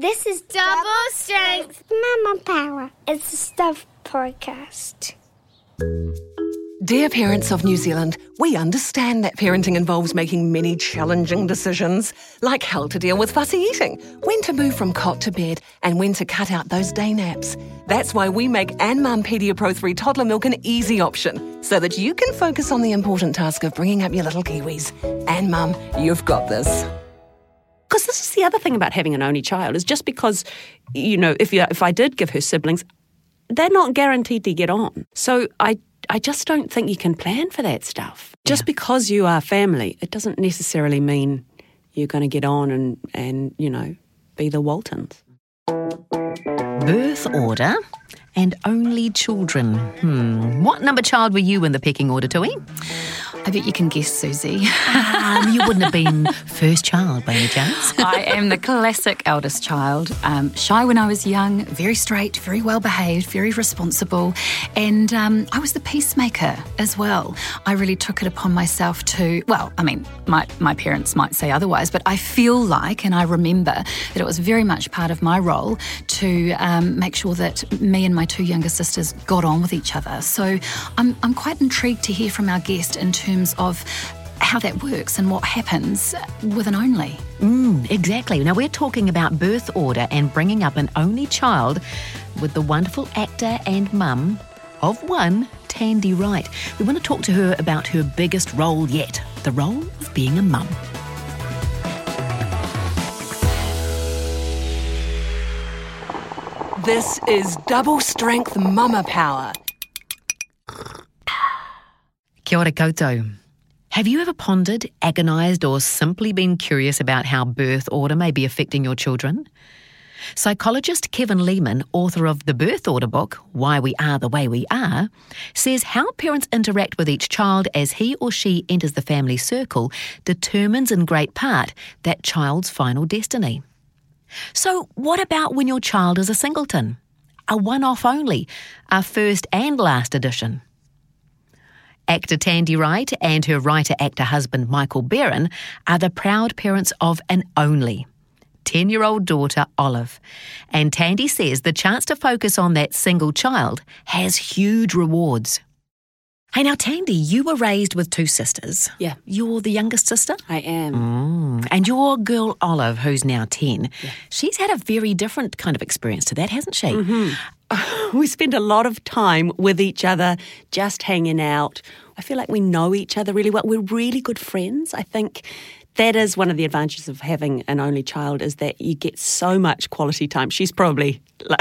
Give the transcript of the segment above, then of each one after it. This is Double Strength Mama Power. It's a stuff podcast. Dear parents of New Zealand, we understand that parenting involves making many challenging decisions, like how to deal with fussy eating, when to move from cot to bed, and when to cut out those day naps. That's why we make Anmum Pedia Pro 3 toddler milk an easy option, so that you can focus on the important task of bringing up your little Kiwis. Anmum, you've got this. Because this is the other thing about having an only child, is just because, you know, if I did give her siblings, they're not guaranteed to get on. So I just don't think you can plan for that stuff. Yeah. Just because you are family, it doesn't necessarily mean you're going to get on and you know, be the Waltons. Birth order and only children. What number child were you in the pecking order, Tui? I bet you can guess, Susie. You wouldn't have been first child by any chance. I am the classic eldest child. Shy when I was young, very straight, very well behaved, very responsible. And I was the peacemaker as well. I really took it upon myself to, well, I mean, my parents might say otherwise, but I feel like, and I remember that it was very much part of my role to make sure that me and my two younger sisters got on with each other. So I'm quite intrigued to hear from our guest in terms of how that works and what happens with an only. Exactly. Now, we're talking about birth order and bringing up an only child with the wonderful actor and mum of one, Tandy Wright. We want to talk to her about her biggest role yet, the role of being a mum. This is Double Strength Mama Power. Kia ora koutou. Have you ever pondered, agonised or simply been curious about how birth order may be affecting your children? Psychologist Kevin Lehman, author of the birth order book, Why We Are the Way We Are, says how parents interact with each child as he or she enters the family circle determines in great part that child's final destiny. So what about when your child is a singleton? A one-off only, a first and last edition? Actor Tandy Wright and her writer-actor husband Michael Barron are the proud parents of an only, 10-year-old daughter Olive. And Tandy says the chance to focus on that single child has huge rewards. Hey, now, Tandy, you were raised with two sisters. Yeah. You're the youngest sister? I am. And your girl Olive, who's now 10, yeah, she's had a very different kind of experience to that, hasn't she? Mm-hmm. We spend a lot of time with each other, just hanging out. I feel like we know each other really well. We're really good friends. I think that is one of the advantages of having an only child, is that you get so much quality time. She's probably like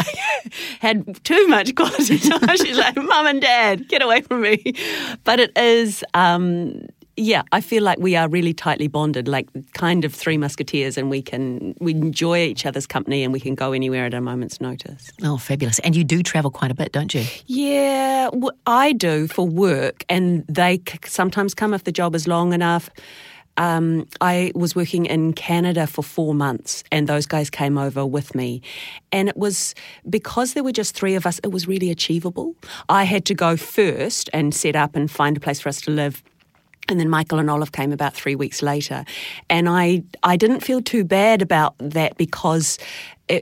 had too much quality time. She's like, Mum and Dad, get away from me. But it is... yeah, I feel like we are really tightly bonded, like kind of Three Musketeers, and we enjoy each other's company and we can go anywhere at a moment's notice. Oh, fabulous. And you do travel quite a bit, don't you? Yeah, I do for work, and they sometimes come if the job is long enough. I was working in Canada for 4 months, and those guys came over with me. And it was, because there were just three of us, it was really achievable. I had to go first and set up and find a place for us to live. And then Michael and Olive came about 3 weeks later. And I didn't feel too bad about that, because I felt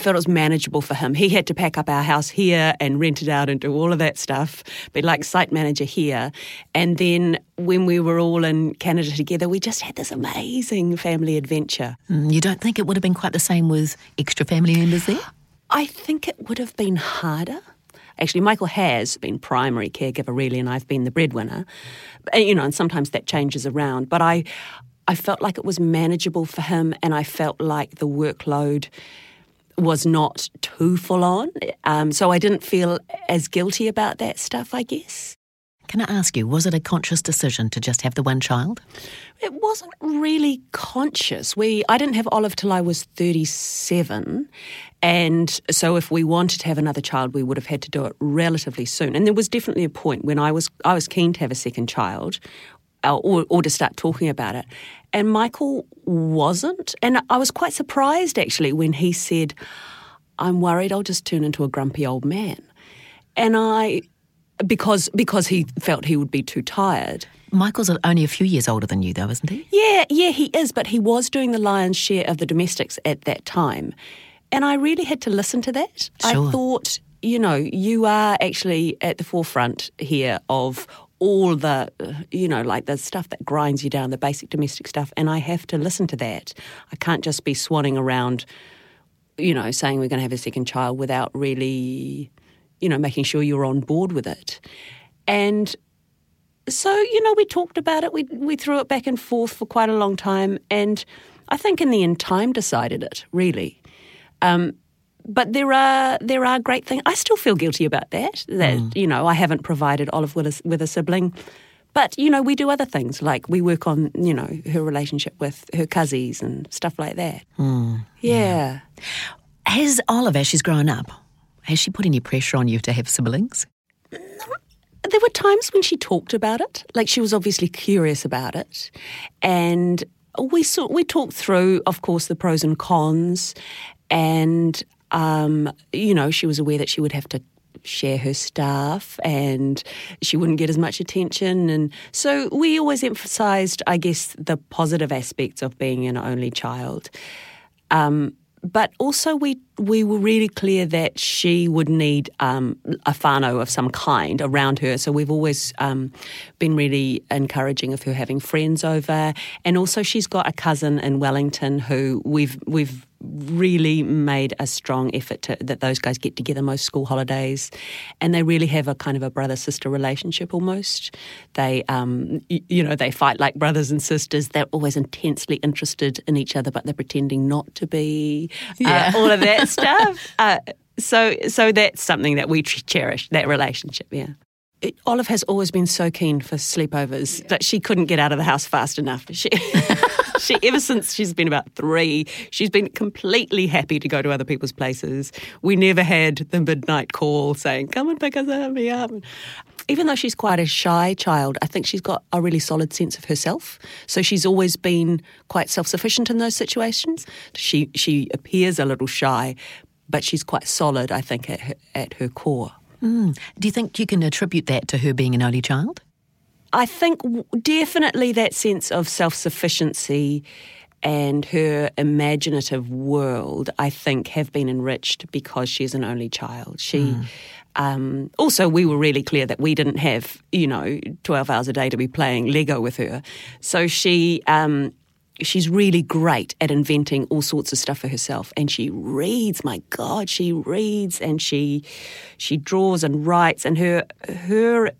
it was manageable for him. He had to pack up our house here and rent it out and do all of that stuff, be like site manager here. And then when we were all in Canada together, we just had this amazing family adventure. You don't think it would have been quite the same with extra family members there? I think it would have been harder. Actually, Michael has been primary caregiver, really, and I've been the breadwinner. You know, and sometimes that changes around. But I felt like it was manageable for him, and I felt like the workload was not too full on. So I didn't feel as guilty about that stuff, I guess. Can I ask you, was it a conscious decision to just have the one child? It wasn't really conscious. I didn't have Olive till I was 37, and so if we wanted to have another child, we would have had to do it relatively soon. And there was definitely a point when I was keen to have a second child, or to start talking about it. And Michael wasn't, and I was quite surprised actually when he said, "I'm worried I'll just turn into a grumpy old man," and because he felt he would be too tired. Michael's only a few years older than you, though, isn't he? Yeah, he is, but he was doing the lion's share of the domestics at that time. And I really had to listen to that. Sure. I thought, you know, you are actually at the forefront here of all the, you know, like the stuff that grinds you down, the basic domestic stuff, and I have to listen to that. I can't just be swanning around, you know, saying we're going to have a second child without really, you know, making sure you're on board with it. And so, you know, we talked about it. We threw it back and forth for quite a long time, and I think in the end time decided it, really. But there are great things. I still feel guilty about that you know, I haven't provided Olive with a sibling. But, you know, we do other things, like we work on, you know, her relationship with her cousins and stuff like that. Mm. Yeah. Has Olive, as she's grown up, has she put any pressure on you to have siblings? There were times when she talked about it. Like, she was obviously curious about it. And we talked through, of course, the pros and cons. And, you know, she was aware that she would have to share her staff and she wouldn't get as much attention. And so we always emphasised, I guess, the positive aspects of being an only child. But also we were really clear that she would need a whānau of some kind around her. So we've always been really encouraging of her having friends over. And also she's got a cousin in Wellington who we've really made a strong effort that those guys get together most school holidays, and they really have a kind of a brother-sister relationship almost. They, you know, they fight like brothers and sisters. They're always intensely interested in each other, but they're pretending not to be, all of that stuff. So that's something that we cherish, that relationship, yeah. Olive has always been so keen for sleepovers that she couldn't get out of the house fast enough. She ever since she's been about 3, she's been completely happy to go to other people's places. We never had the midnight call saying, come and pick us up. Even though she's quite a shy child, I think she's got a really solid sense of herself. So she's always been quite self-sufficient in those situations. She appears a little shy, but she's quite solid, I think, at her core. Mm. Do you think you can attribute that to her being an only child? I think definitely that sense of self-sufficiency and her imaginative world, I think, have been enriched because she's an only child. Also, we were really clear that we didn't have, you know, 12 hours a day to be playing Lego with her. So she's really great at inventing all sorts of stuff for herself, and she reads. My God, she reads, and she draws and writes, and her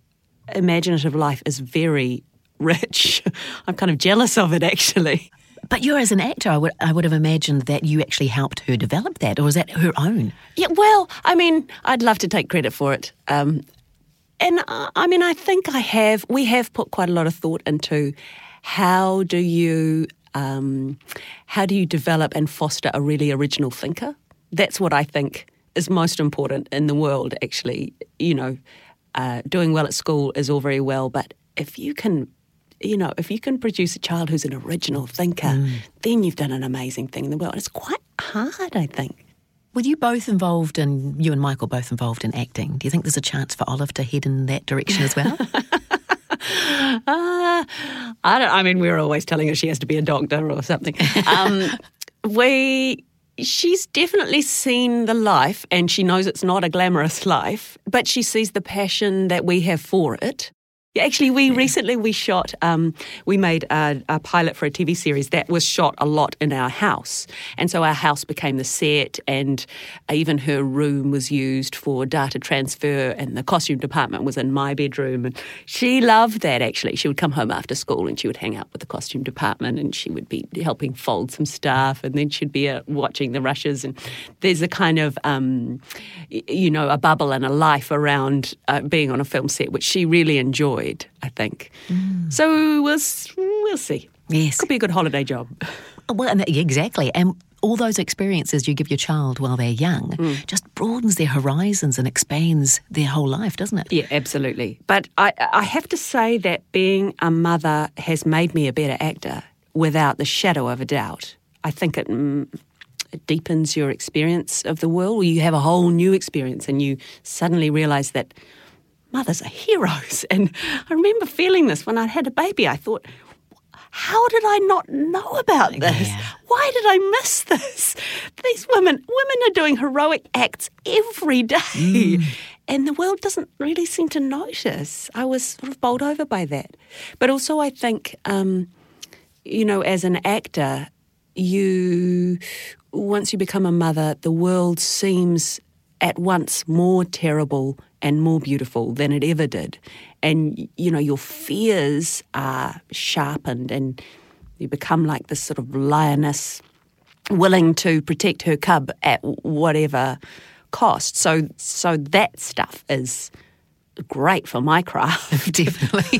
imaginative life is very rich. I'm kind of jealous of it, actually. But you're, as an actor, I would have imagined that you actually helped her develop that, or is that her own? Yeah, well, I mean, I'd love to take credit for it. I think we have put quite a lot of thought into how do you develop and foster a really original thinker? That's what I think is most important in the world, actually. You know, doing well at school is all very well, but if you can produce a child who's an original thinker, then you've done an amazing thing in the world. It's quite hard, I think. Were you both involved in, you and Michael both involved in acting? Do you think there's a chance for Olive to head in that direction as well? We're always telling her she has to be a doctor or something. She's definitely seen the life, and she knows it's not a glamorous life, but she sees the passion that we have for it. Actually, we made a pilot for a TV series that was shot a lot in our house. And so our house became the set, and even her room was used for data transfer, and the costume department was in my bedroom. And she loved that, actually. She would come home after school and she would hang out with the costume department, and she would be helping fold some stuff, and then she'd be watching the rushes. And there's a kind of, a bubble and a life around being on a film set, which she really enjoyed, I think. Mm. So we'll see. Yes. Could be a good holiday job. Well, exactly. And all those experiences you give your child while they're young just broadens their horizons and expands their whole life, doesn't it? Yeah, absolutely. But I have to say that being a mother has made me a better actor without the shadow of a doubt. I think it deepens your experience of the world. You have a whole new experience, and you suddenly realise that mothers are heroes. And I remember feeling this when I had a baby. I thought, how did I not know about this? Yeah. Why did I miss this? These women are doing heroic acts every day. Mm. And the world doesn't really seem to notice. I was sort of bowled over by that. But also I think, as an actor, once you become a mother, the world seems at once more terrible and more beautiful than it ever did. And, your fears are sharpened and you become like this sort of lioness willing to protect her cub at whatever cost. So that stuff is great for my craft. Definitely.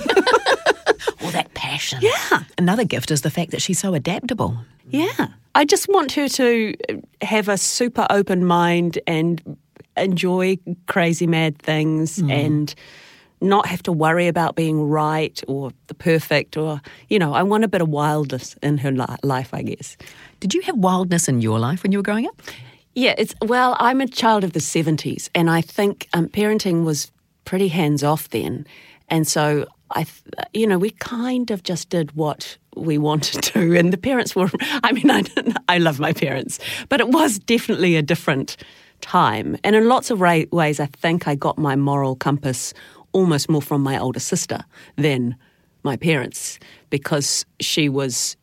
All that passion. Yeah. Another gift is the fact that she's so adaptable. Yeah. I just want her to have a super open mind and enjoy crazy mad things and not have to worry about being right or the perfect or, I want a bit of wildness in her life, I guess. Did you have wildness in your life when you were growing up? Yeah, I'm a child of the 70s and I think parenting was pretty hands-off then. And so, we kind of just did what we wanted to, and the parents were, I love my parents, but it was definitely a different time. And in lots of ways, I think I got my moral compass almost more from my older sister than my parents, because she was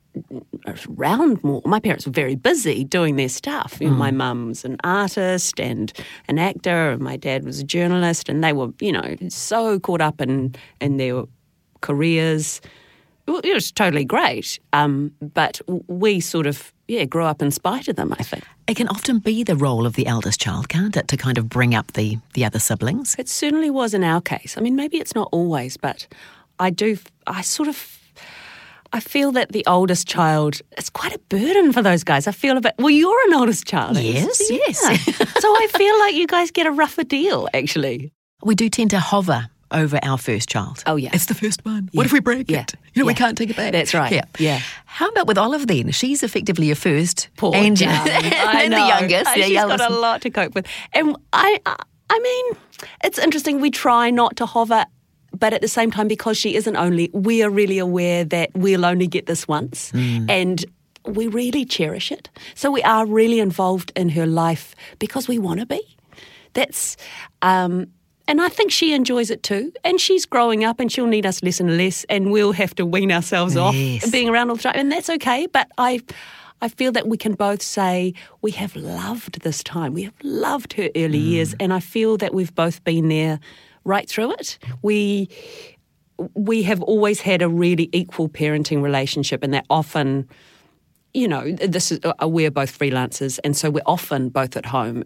around more. My parents were very busy doing their stuff. My mum's an artist and an actor, and my dad was a journalist, and they were, so caught up in their careers. It was totally great, but we sort of, grew up in spite of them, I think. It can often be the role of the eldest child, can't it, to kind of bring up the other siblings? It certainly was in our case. Maybe it's not always, but I feel that the oldest child, it's quite a burden for those guys. I feel a bit, well, you're an oldest child. Yes. So I feel like you guys get a rougher deal, actually. We do tend to hover over our first child. Oh, yeah. It's the first one. Yeah. What if we break it? We can't take it back. That's right. Yeah. How about with Olive then? She's effectively your first. Poor and then the youngest. She's got a lot to cope with. And it's interesting. We try not to hover, but at the same time, because she isn't only, we are really aware that we'll only get this once. Mm. And we really cherish it. So we are really involved in her life because we want to be. That's... and I think she enjoys it too. And she's growing up and she'll need us less and less and we'll have to wean ourselves off being around all the time. And that's okay. But I feel that we can both say we have loved this time. We have loved her early years. And I feel that we've both been there right through it. We have always had a really equal parenting relationship, and that often... we're both freelancers and so we're often both at home.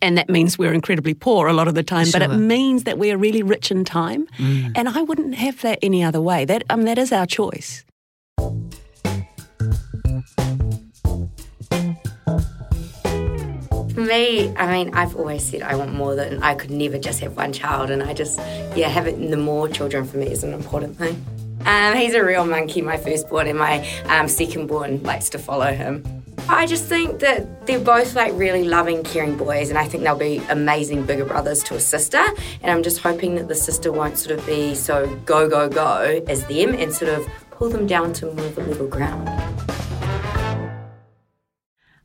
And that means we're incredibly poor a lot of the time, sure. But it means that we're really rich in time. Mm. And I wouldn't have that any other way. That is our choice. For me, I've always said I want more than, I could never just have one child, and I just, having the more children for me is an important thing. He's a real monkey, my firstborn, and my secondborn likes to follow him. I just think that they're both like really loving, caring boys, and I think they'll be amazing bigger brothers to a sister, and I'm just hoping that the sister won't sort of be so go, go, go as them and sort of pull them down to more of a level ground.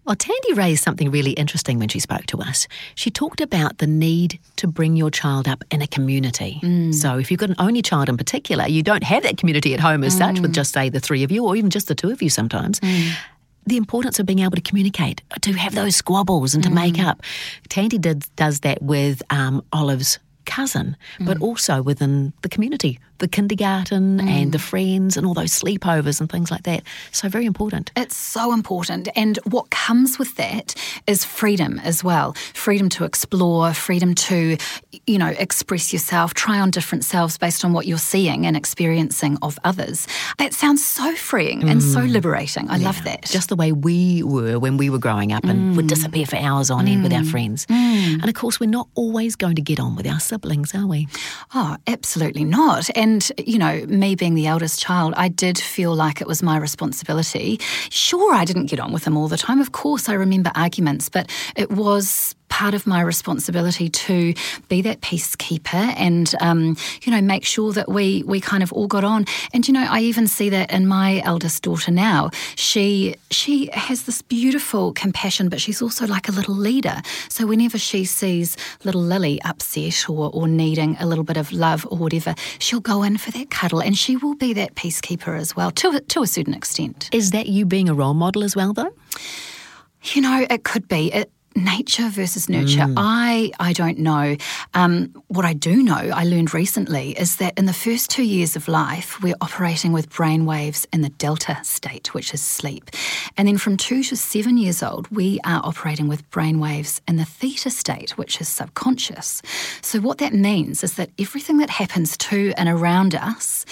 Well, Tandy raised something really interesting when she spoke to us. She talked about the need to bring your child up in a community. Mm. So if you've got an only child in particular, you don't have that community at home as such with just, say, the three of you or even just the two of you sometimes. Mm. The importance of being able to communicate, to have those squabbles and to make up. Tandy does that with Olive's cousin, but also within the community, the kindergarten and the friends and all those sleepovers and things like that. So very important. It's so important. And what comes with that is freedom as well. Freedom to explore, freedom to, express yourself, try on different selves based on what you're seeing and experiencing of others. That sounds so freeing and so liberating. I love that. Just the way we were when we were growing up and would disappear for hours on end with our friends. Mm. And of course, we're not always going to get on with our siblings, are we? Oh, absolutely not. And, me being the eldest child, I did feel like it was my responsibility. Sure, I didn't get on with them all the time. Of course, I remember arguments, but it was... part of my responsibility to be that peacekeeper and, you know, make sure that we kind of all got on. And, you know, I even see that in my eldest daughter now. She has this beautiful compassion, but she's also like a little leader. So whenever she sees little Lily upset or needing a little bit of love or whatever, she'll go in for that cuddle, and she will be that peacekeeper as well, to a certain extent. Is that you being a role model as well, though? You know, it could be. Nature versus nurture. I don't know. What I do know, I learned recently, is that in the first 2 years of life, we're operating with brain waves in the delta state, which is sleep. And then from 2 to 7 years old, we are operating with brain waves in the theta state, which is subconscious. So what that means is that everything that happens to and around us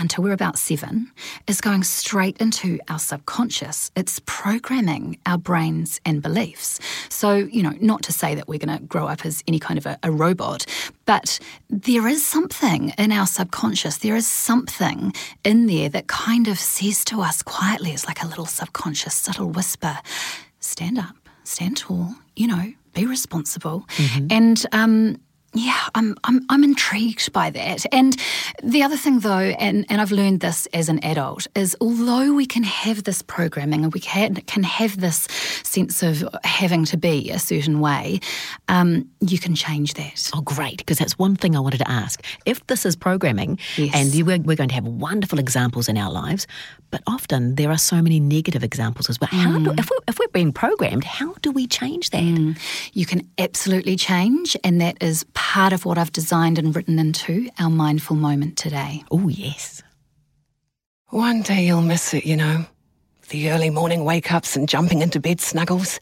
until we're about 7, is going straight into our subconscious. It's programming our brains and beliefs. So, you know, not to say that we're going to grow up as any kind of a robot, but there is something in our subconscious, there is something in there that kind of says to us quietly, it's like a little subconscious, subtle whisper, stand up, stand tall, you know, be responsible. And, yeah, I'm intrigued by that. And the other thing, though, and I've learned this as an adult, is although we can have this programming and we can have this sense of having to be a certain way, you can change that. Oh, great, because that's one thing I wanted to ask. If this is programming, yes, and we're going to have wonderful examples in our lives, but often there are so many negative examples as well. How do, if we're being programmed, how do we change that? You can absolutely change, and that is part of what I've designed and written into our mindful moment today. Oh, yes. One day you'll miss it, you know. The early morning wake-ups and jumping into bed snuggles.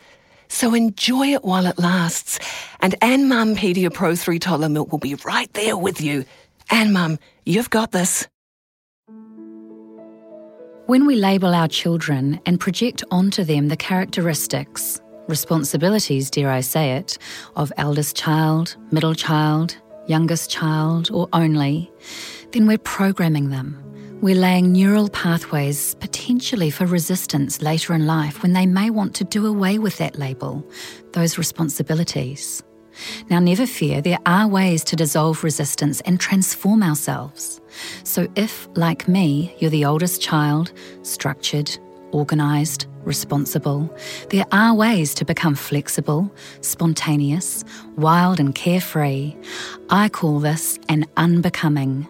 So enjoy it while it lasts. And Anmum Pedia Pro 3 Toddler Milk will be right there with you. Anmum, you've got this. When we label our children and project onto them the characteristics, responsibilities, dare I say it, of eldest child, middle child, youngest child, or only, then we're programming them. We're laying neural pathways potentially for resistance later in life when they may want to do away with that label, those responsibilities. Now, never fear, there are ways to dissolve resistance and transform ourselves. So if, like me, you're the oldest child, structured, organised, responsible, there are ways to become flexible, spontaneous, wild and carefree. I call this an unbecoming.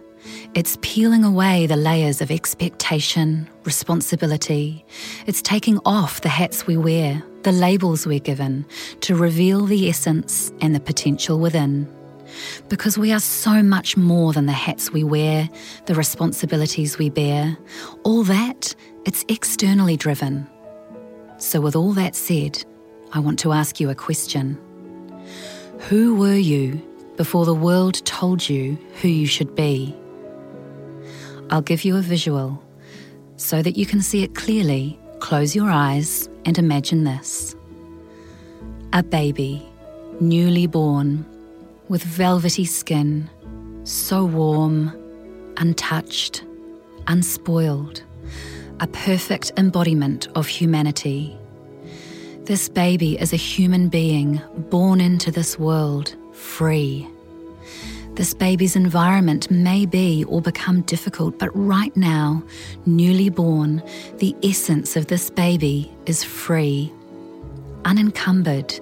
It's peeling away the layers of expectation, responsibility. It's taking off the hats we wear, the labels we're given, to reveal the essence and the potential within. Because we are so much more than the hats we wear, the responsibilities we bear. All that, it's externally driven. So with all that said, I want to ask you a question. Who were you before the world told you who you should be? I'll give you a visual so that you can see it clearly. Close your eyes and imagine this. A baby, newly born, with velvety skin, so warm, untouched, unspoiled, a perfect embodiment of humanity. This baby is a human being born into this world, free. This baby's environment may be or become difficult, but right now, newly born, the essence of this baby is free, unencumbered,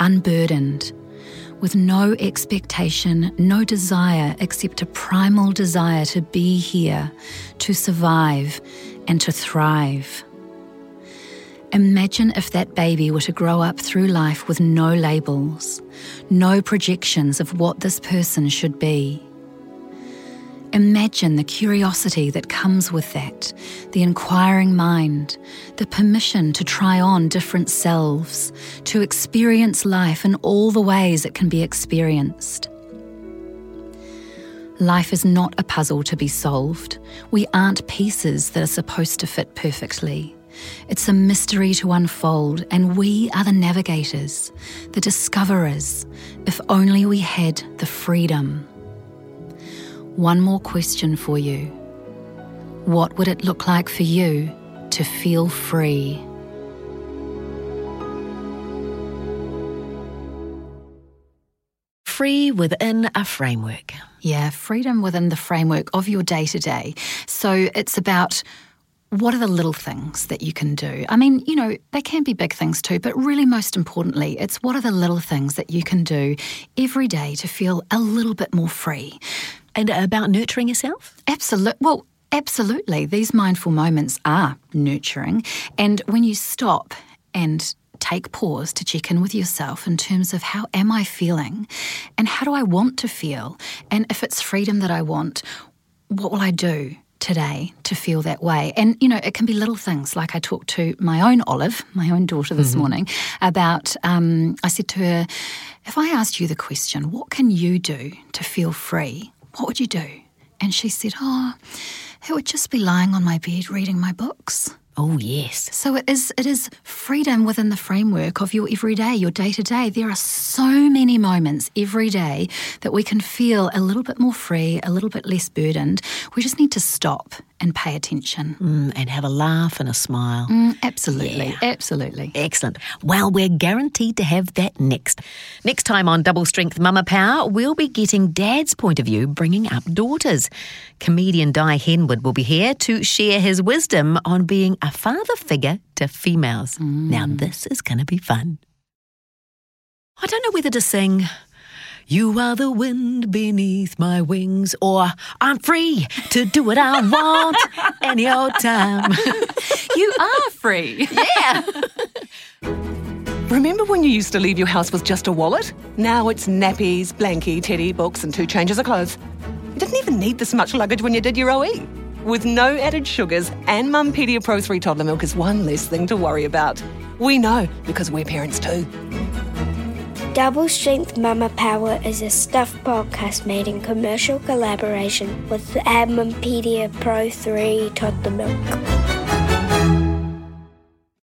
unburdened, with no expectation, no desire except a primal desire to be here, to survive and to thrive. Imagine if that baby were to grow up through life with no labels, no projections of what this person should be. Imagine the curiosity that comes with that, the inquiring mind, the permission to try on different selves, to experience life in all the ways it can be experienced. Life is not a puzzle to be solved. We aren't pieces that are supposed to fit perfectly. It's a mystery to unfold, and we are the navigators, the discoverers, if only we had the freedom. One more question for you. What would it look like for you to feel free? free within a framework. Yeah, freedom within the framework of your day-to-day. So it's about what are the little things that you can do? I mean, you know, they can be big things too, but really most importantly, it's what are the little things that you can do every day to feel a little bit more free. And about nurturing yourself? Absolutely. Well, absolutely. These mindful moments are nurturing. And when you stop and take pause to check in with yourself in terms of how am I feeling and how do I want to feel? And if it's freedom that I want, what will I do today to feel that way? And, you know, it can be little things. Like I talked to my own Olive, my own daughter this morning, about, I said to her, if I asked you the question, what can you do to feel free? What would you do? And she said, it would just be lying on my bed reading my books. Oh, yes. So it is freedom within the framework of your everyday, your day-to-day. There are so many moments every day that we can feel a little bit more free, a little bit less burdened. We just need to stop and pay attention. And have a laugh and a smile. Absolutely, yeah. Absolutely. Excellent. Well, we're guaranteed to have that next. Next time on Double Strength Mama Power, we'll be getting Dad's point of view, bringing up daughters. Comedian Dai Henwood will be here to share his wisdom on being a father figure to females. Now this is going to be fun. I don't know whether to sing, "You are the wind beneath my wings," or "I'm free to do what I want any old time." You are free. Yeah. Remember when you used to leave your house with just a wallet? Now it's nappies, blankie, teddy, books and 2 changes of clothes. You didn't even need this much luggage when you did your OE. With no added sugars, Anmum Pedia Pro 3 toddler milk is one less thing to worry about. We know, because we're parents too. Double Strength Mama Power is a Stuff podcast made in commercial collaboration with Anmum Pedia Pro 3 toddler milk.